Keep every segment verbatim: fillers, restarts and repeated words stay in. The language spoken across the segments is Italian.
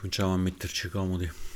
Cominciamo a metterci comodi.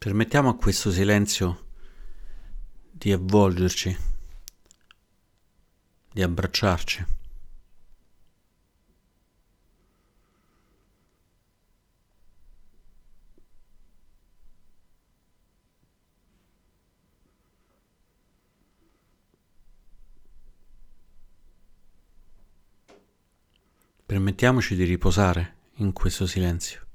Permettiamo a questo silenzio di avvolgerci, di abbracciarci. Permettiamoci di riposare in questo silenzio.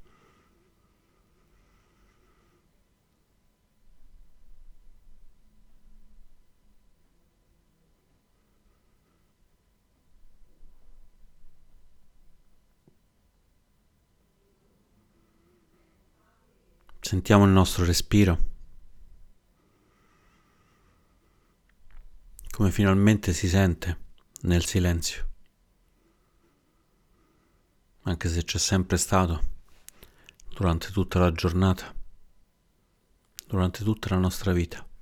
Sentiamo il nostro respiro, come finalmente si sente nel silenzio, anche se c'è sempre stato durante tutta la giornata, durante tutta la nostra vita.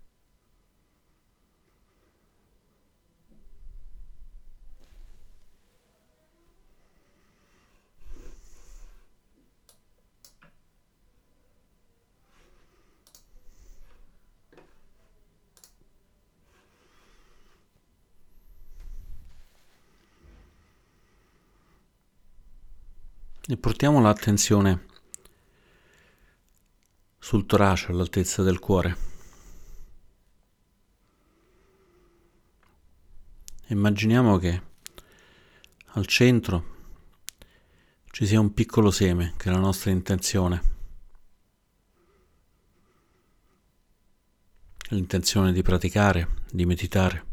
E portiamo l'attenzione sul torace, all'altezza del cuore. Immaginiamo che al centro ci sia un piccolo seme, che è la nostra intenzione, l'intenzione di praticare, di meditare.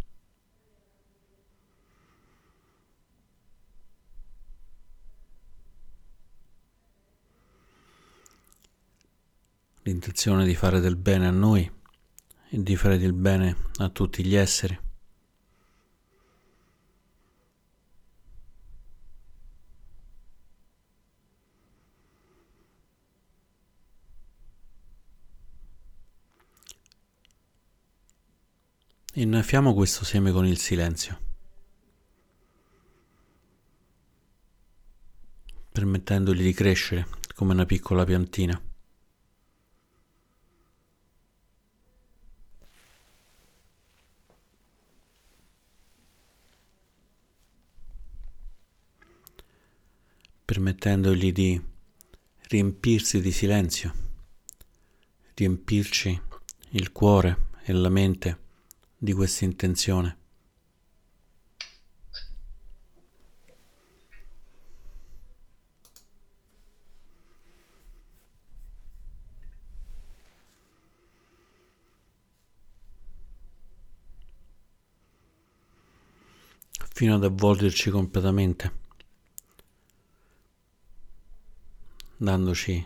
L'intenzione di fare del bene a noi e di fare del bene a tutti gli esseri. Innaffiamo questo seme con il silenzio, permettendogli di crescere come una piccola piantina. Permettendogli di riempirsi di silenzio, riempirci il cuore e la mente di questa intenzione. Fino ad avvolgerci completamente, dandoci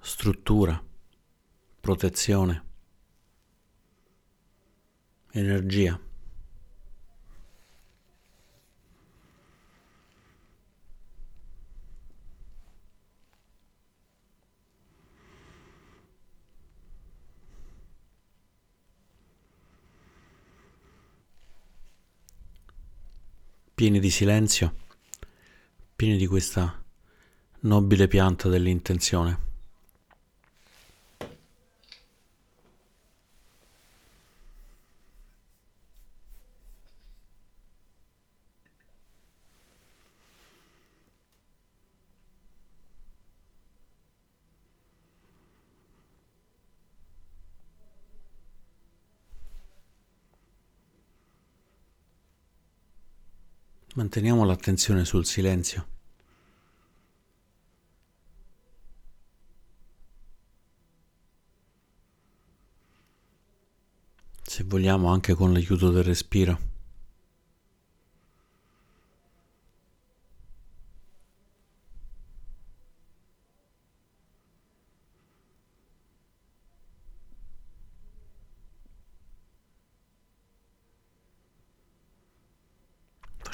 struttura, protezione, energia. Pieni di silenzio, pieni di questa nobile pianta dell'intenzione. Manteniamo l'attenzione sul silenzio. Se vogliamo anche con l'aiuto del respiro.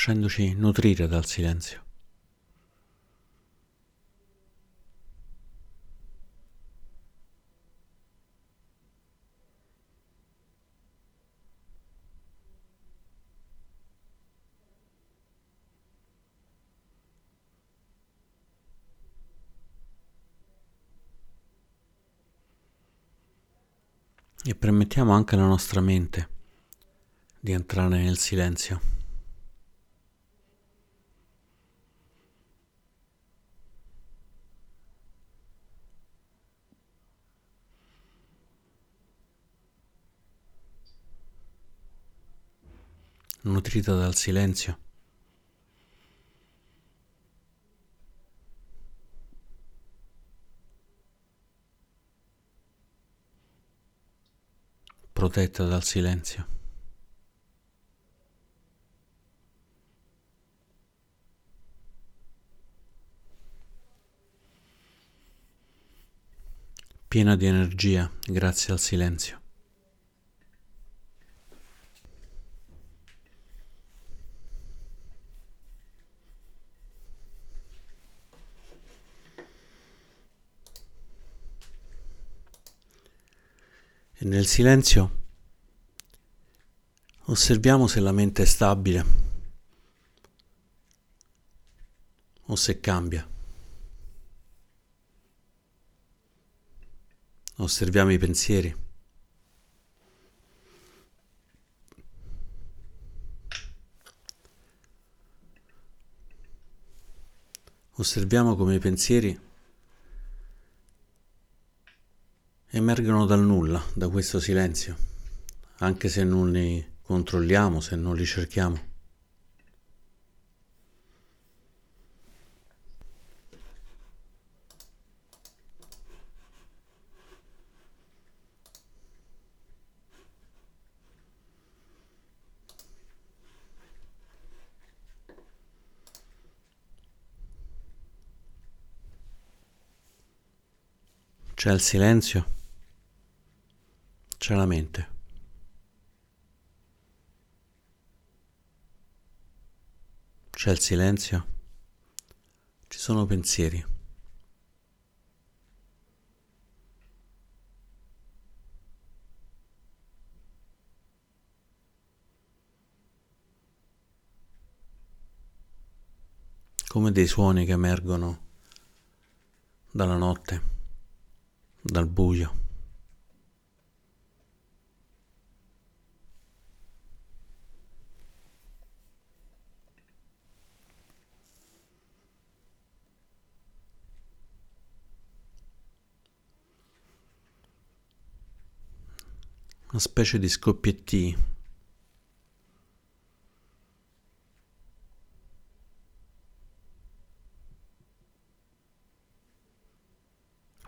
Facendoci nutrire dal silenzio. E permettiamo anche alla nostra mente di entrare nel silenzio. Nutrita dal silenzio. Protetta dal silenzio. Piena di energia grazie al silenzio. E nel silenzio osserviamo se la mente è stabile o se cambia. Osserviamo i pensieri. Osserviamo come i pensieri emergono dal nulla, da questo silenzio, anche se non li controlliamo, se non li cerchiamo. C'è il silenzio, c'è la mente. C'è il silenzio, ci sono pensieri. Come dei suoni che emergono dalla notte, dal buio. Una specie di scoppietti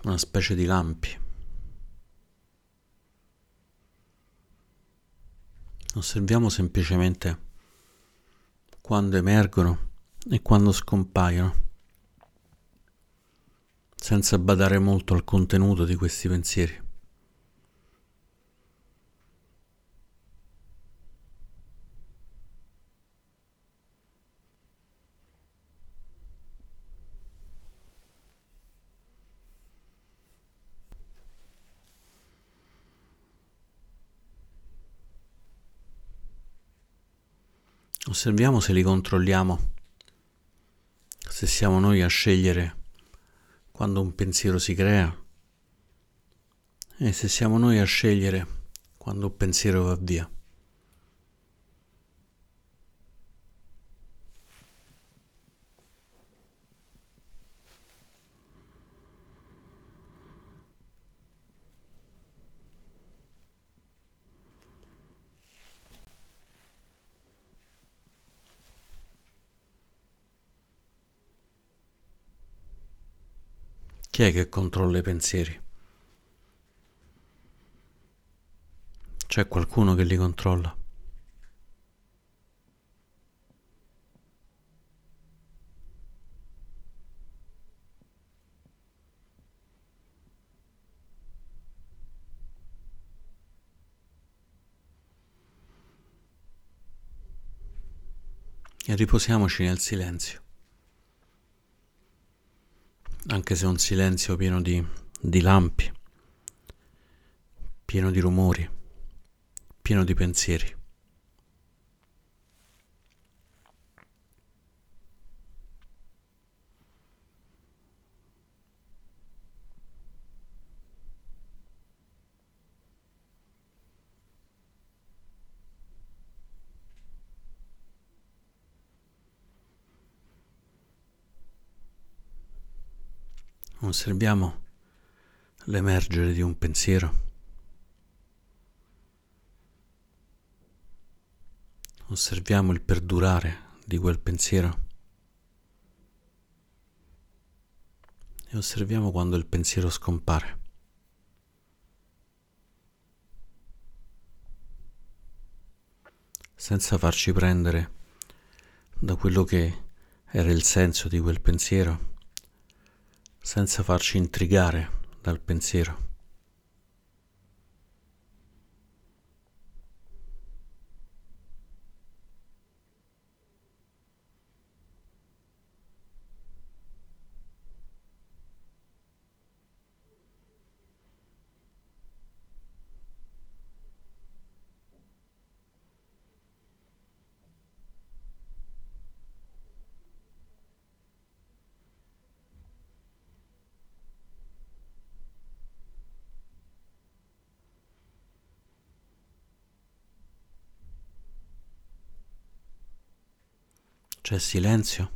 una specie di lampi. Osserviamo semplicemente quando emergono e quando scompaiono, senza badare molto al contenuto di questi pensieri. Osserviamo se li controlliamo, se siamo noi a scegliere quando un pensiero si crea e se siamo noi a scegliere quando un pensiero va via. Chi è che controlla i pensieri? C'è qualcuno che li controlla? E riposiamoci nel silenzio, anche se è un silenzio pieno di, di lampi, pieno di rumori, pieno di pensieri. Osserviamo l'emergere di un pensiero, osserviamo il perdurare di quel pensiero e osserviamo quando il pensiero scompare. Senza farci prendere da quello che era il senso di quel pensiero, senza farci intrigare dal pensiero. C'è silenzio.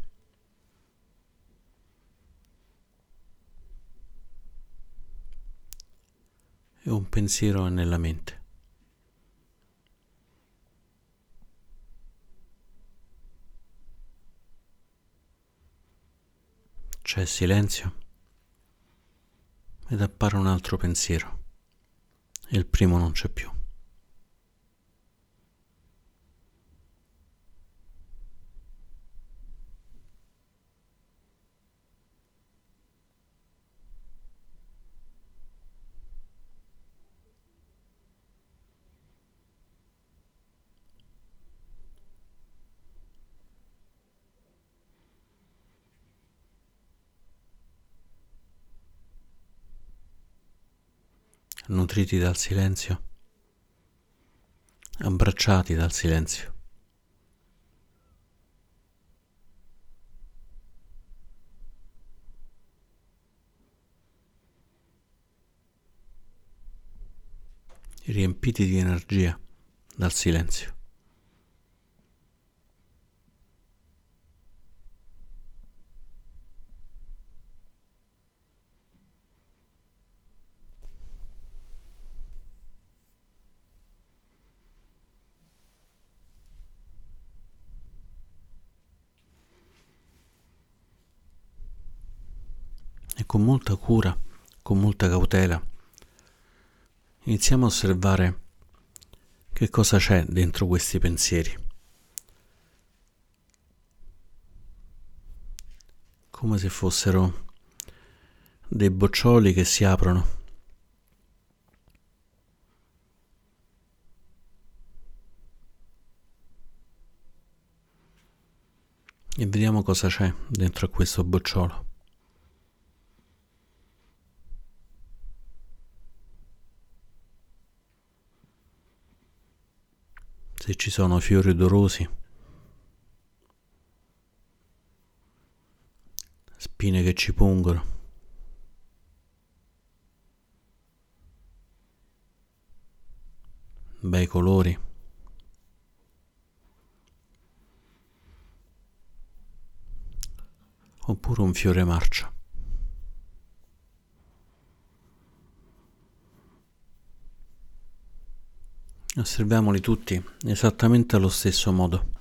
E un pensiero è nella mente. C'è silenzio. Ed appare un altro pensiero. E il primo non c'è più. Nutriti dal silenzio, abbracciati dal silenzio. Riempiti di energia dal silenzio. Con molta cura, con molta cautela, iniziamo a osservare che cosa c'è dentro questi pensieri, come se fossero dei boccioli che si aprono, e vediamo cosa c'è dentro a questo bocciolo. Se ci sono fiori odorosi, spine che ci pungono, bei colori, oppure un fiore marcio. Osserviamoli tutti esattamente allo stesso modo.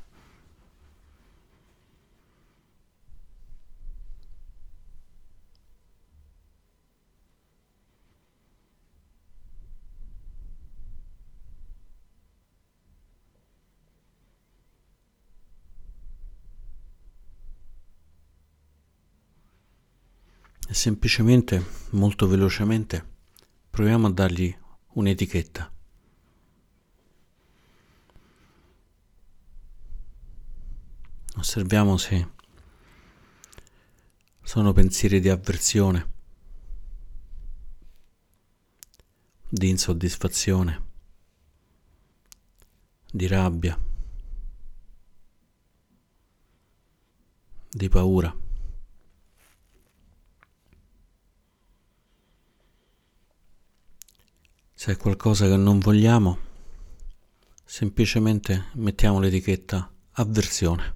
e semplicemente, molto velocemente, proviamo a dargli un'etichetta. Osserviamo se sono pensieri di avversione, di insoddisfazione, di rabbia, di paura. Se è qualcosa che non vogliamo, semplicemente mettiamo l'etichetta avversione.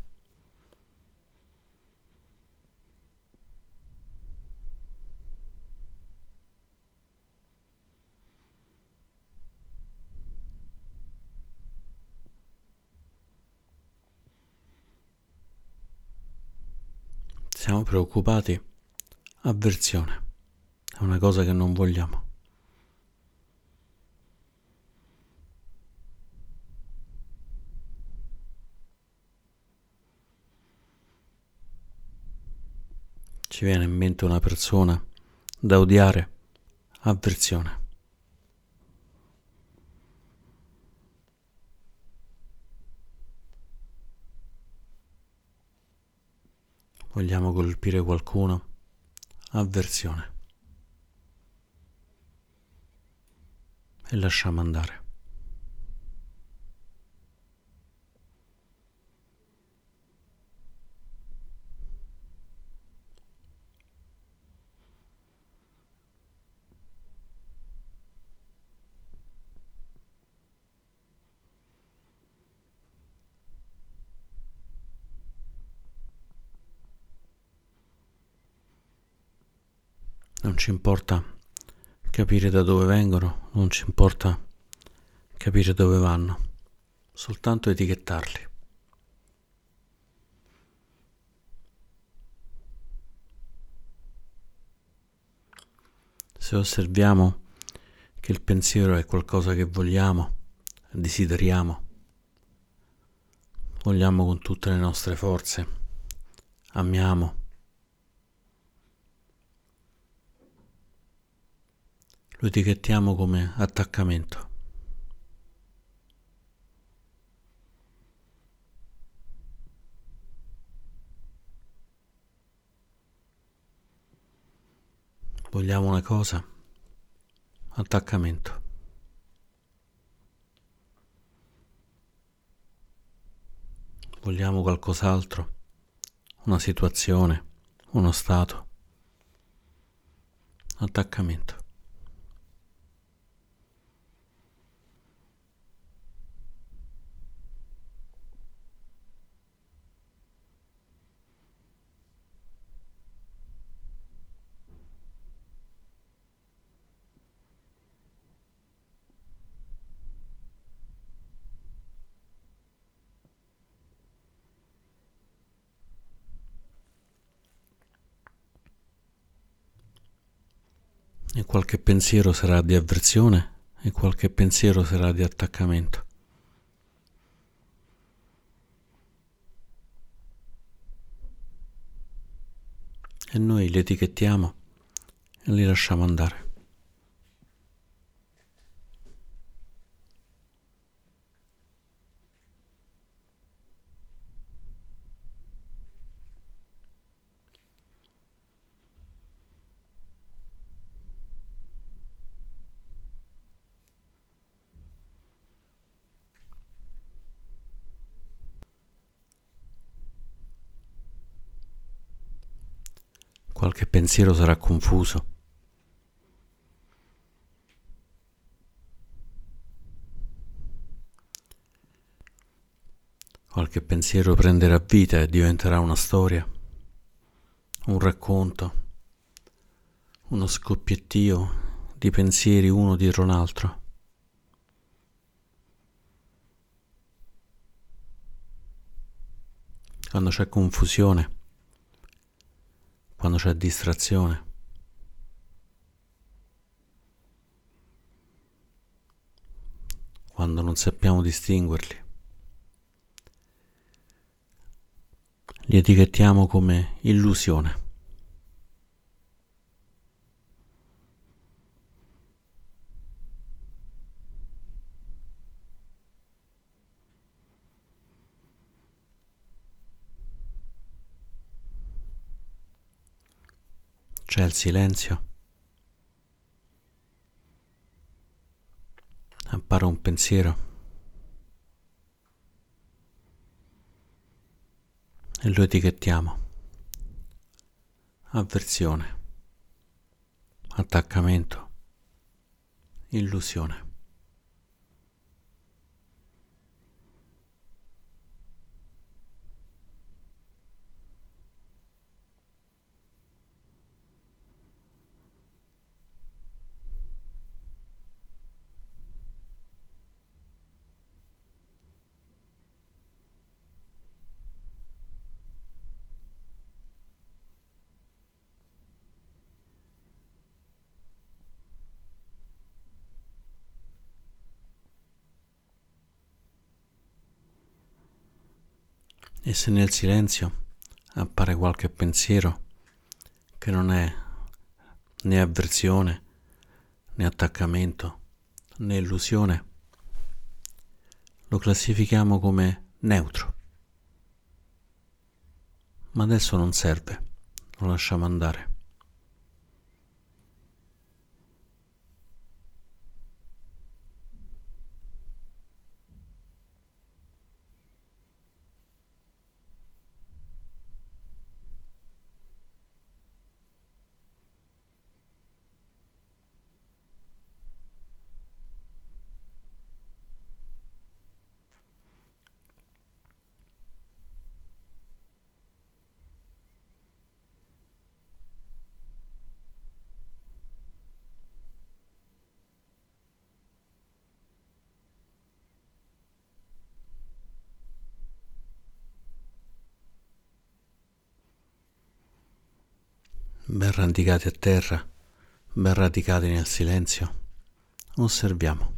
Siamo preoccupati, avversione, è una cosa che non vogliamo. Ci viene in mente una persona da odiare, avversione. Vogliamo colpire qualcuno? Avversione. E lasciamo andare. Non ci importa capire da dove vengono, non ci importa capire dove vanno, soltanto etichettarli. Se osserviamo che il pensiero è qualcosa che vogliamo, desideriamo, vogliamo con tutte le nostre forze, amiamo, lo etichettiamo come attaccamento. Vogliamo una cosa, attaccamento. Vogliamo qualcos'altro, una situazione, uno stato, attaccamento. E qualche pensiero sarà di avversione e qualche pensiero sarà di attaccamento. E noi li etichettiamo e li lasciamo andare. Qualche pensiero sarà confuso. Qualche pensiero prenderà vita e diventerà una storia, un racconto, uno scoppiettio di pensieri uno dietro l'altro. Quando c'è confusione, quando c'è distrazione, quando non sappiamo distinguerli, li etichettiamo come illusione. C'è il silenzio. Appare un pensiero. E lo etichettiamo. Avversione. Attaccamento. Illusione. E se nel silenzio appare qualche pensiero che non è né avversione, né attaccamento, né illusione, lo classifichiamo come neutro. Ma adesso non serve, lo lasciamo andare. Ben radicati a terra, ben radicati nel silenzio, osserviamo.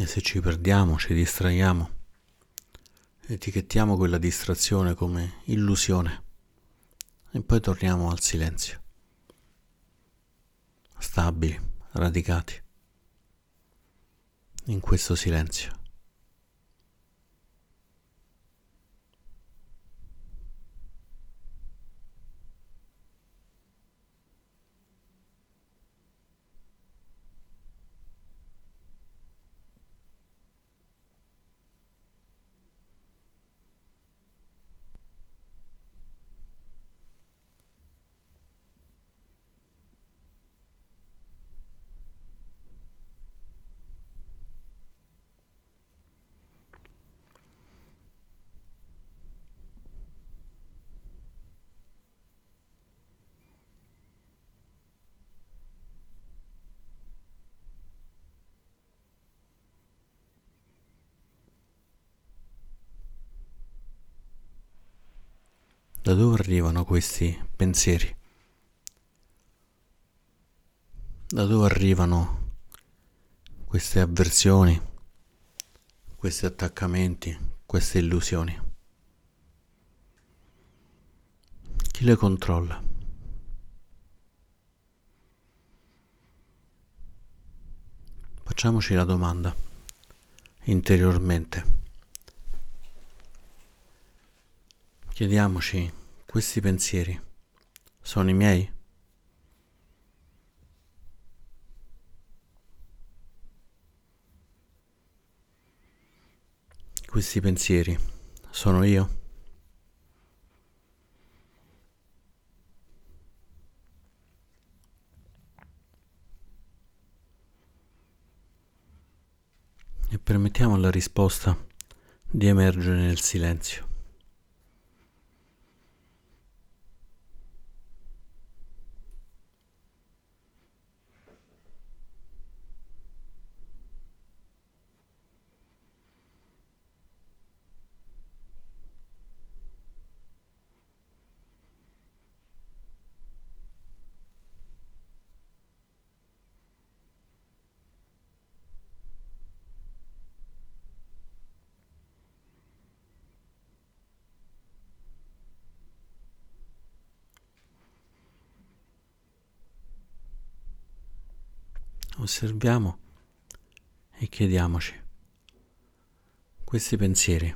E se ci perdiamo, ci distraiamo, etichettiamo quella distrazione come illusione e poi torniamo al silenzio, stabili, radicati in questo silenzio. Da dove arrivano questi pensieri? Da dove arrivano queste avversioni, questi attaccamenti, queste illusioni? Chi le controlla? Facciamoci la domanda interiormente. Chiediamoci: questi pensieri sono i miei? Questi pensieri sono io? E permettiamo alla risposta di emergere nel silenzio. osserviamo e chiediamoci: questi pensieri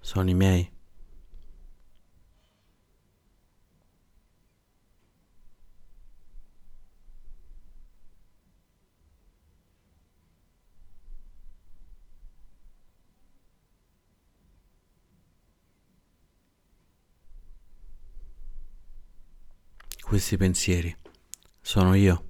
sono i miei? Questi pensieri sono io?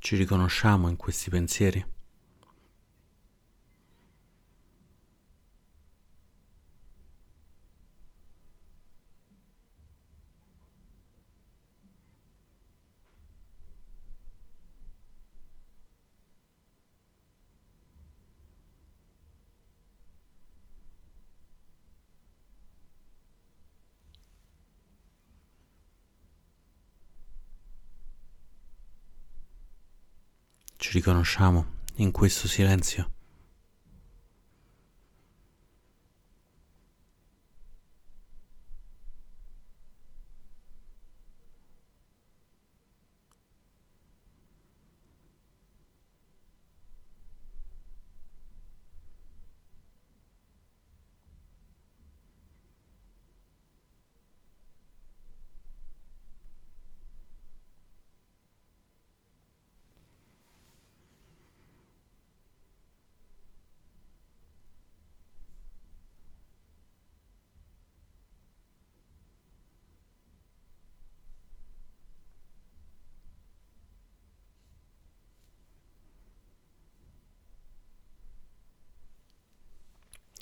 Ci riconosciamo in questi pensieri? Ci riconosciamo in questo silenzio?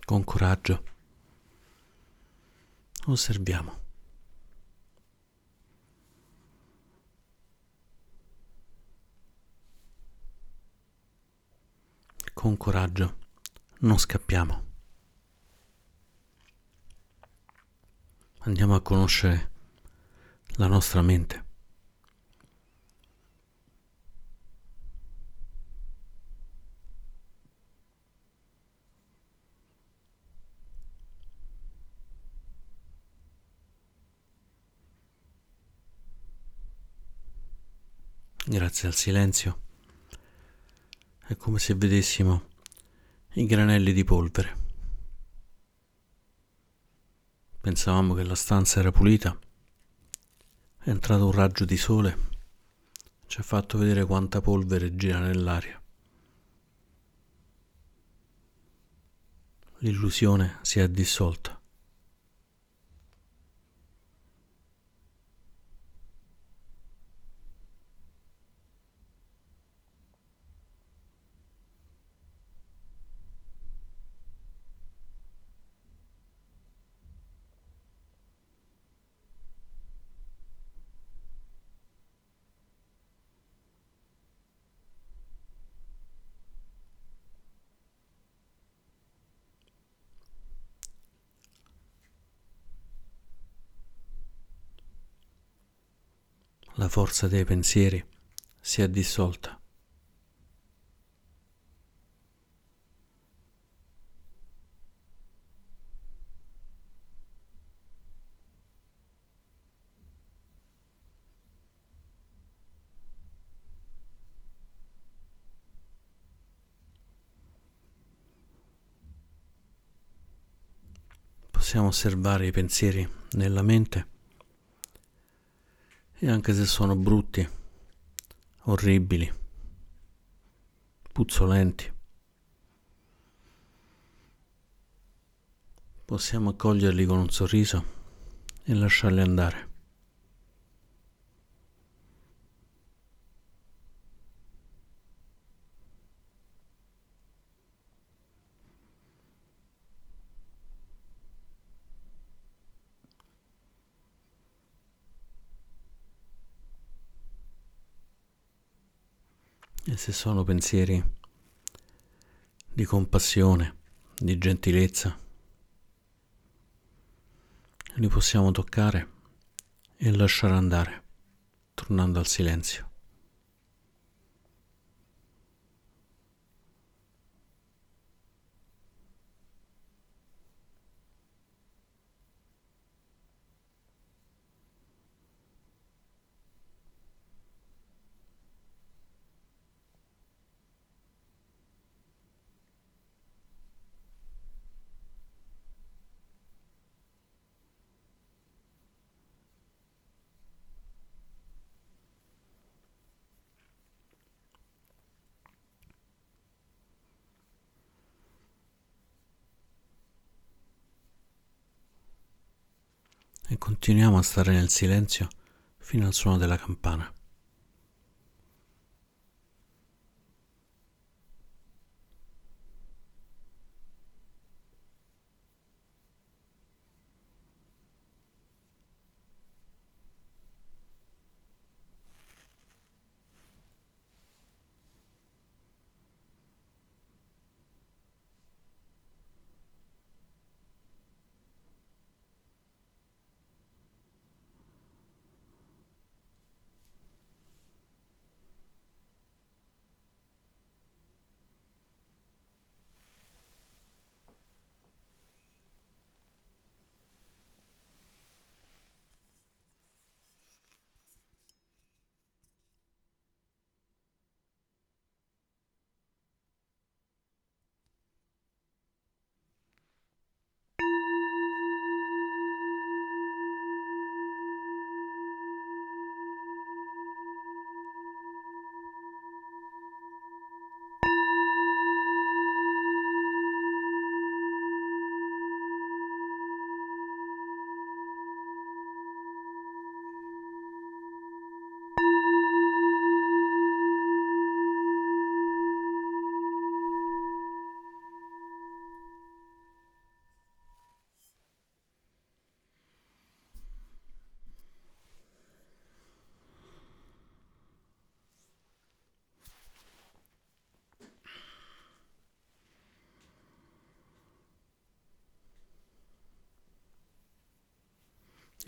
Con coraggio osserviamo. Con coraggio non scappiamo. Andiamo a conoscere la nostra mente. Grazie al silenzio è come se vedessimo i granelli di polvere. Pensavamo che la stanza era pulita, è entrato un raggio di sole, ci ha fatto vedere quanta polvere gira nell'aria. L'illusione si è dissolta. La forza dei pensieri si è dissolta. Possiamo osservare i pensieri nella mente. E anche se sono brutti, orribili, puzzolenti, possiamo accoglierli con un sorriso e lasciarli andare. E se sono pensieri di compassione, di gentilezza, li possiamo toccare e lasciare andare, tornando al silenzio. E continuiamo a stare nel silenzio fino al suono della campana.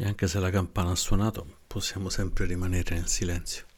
E anche se la campana ha suonato, possiamo sempre rimanere nel silenzio.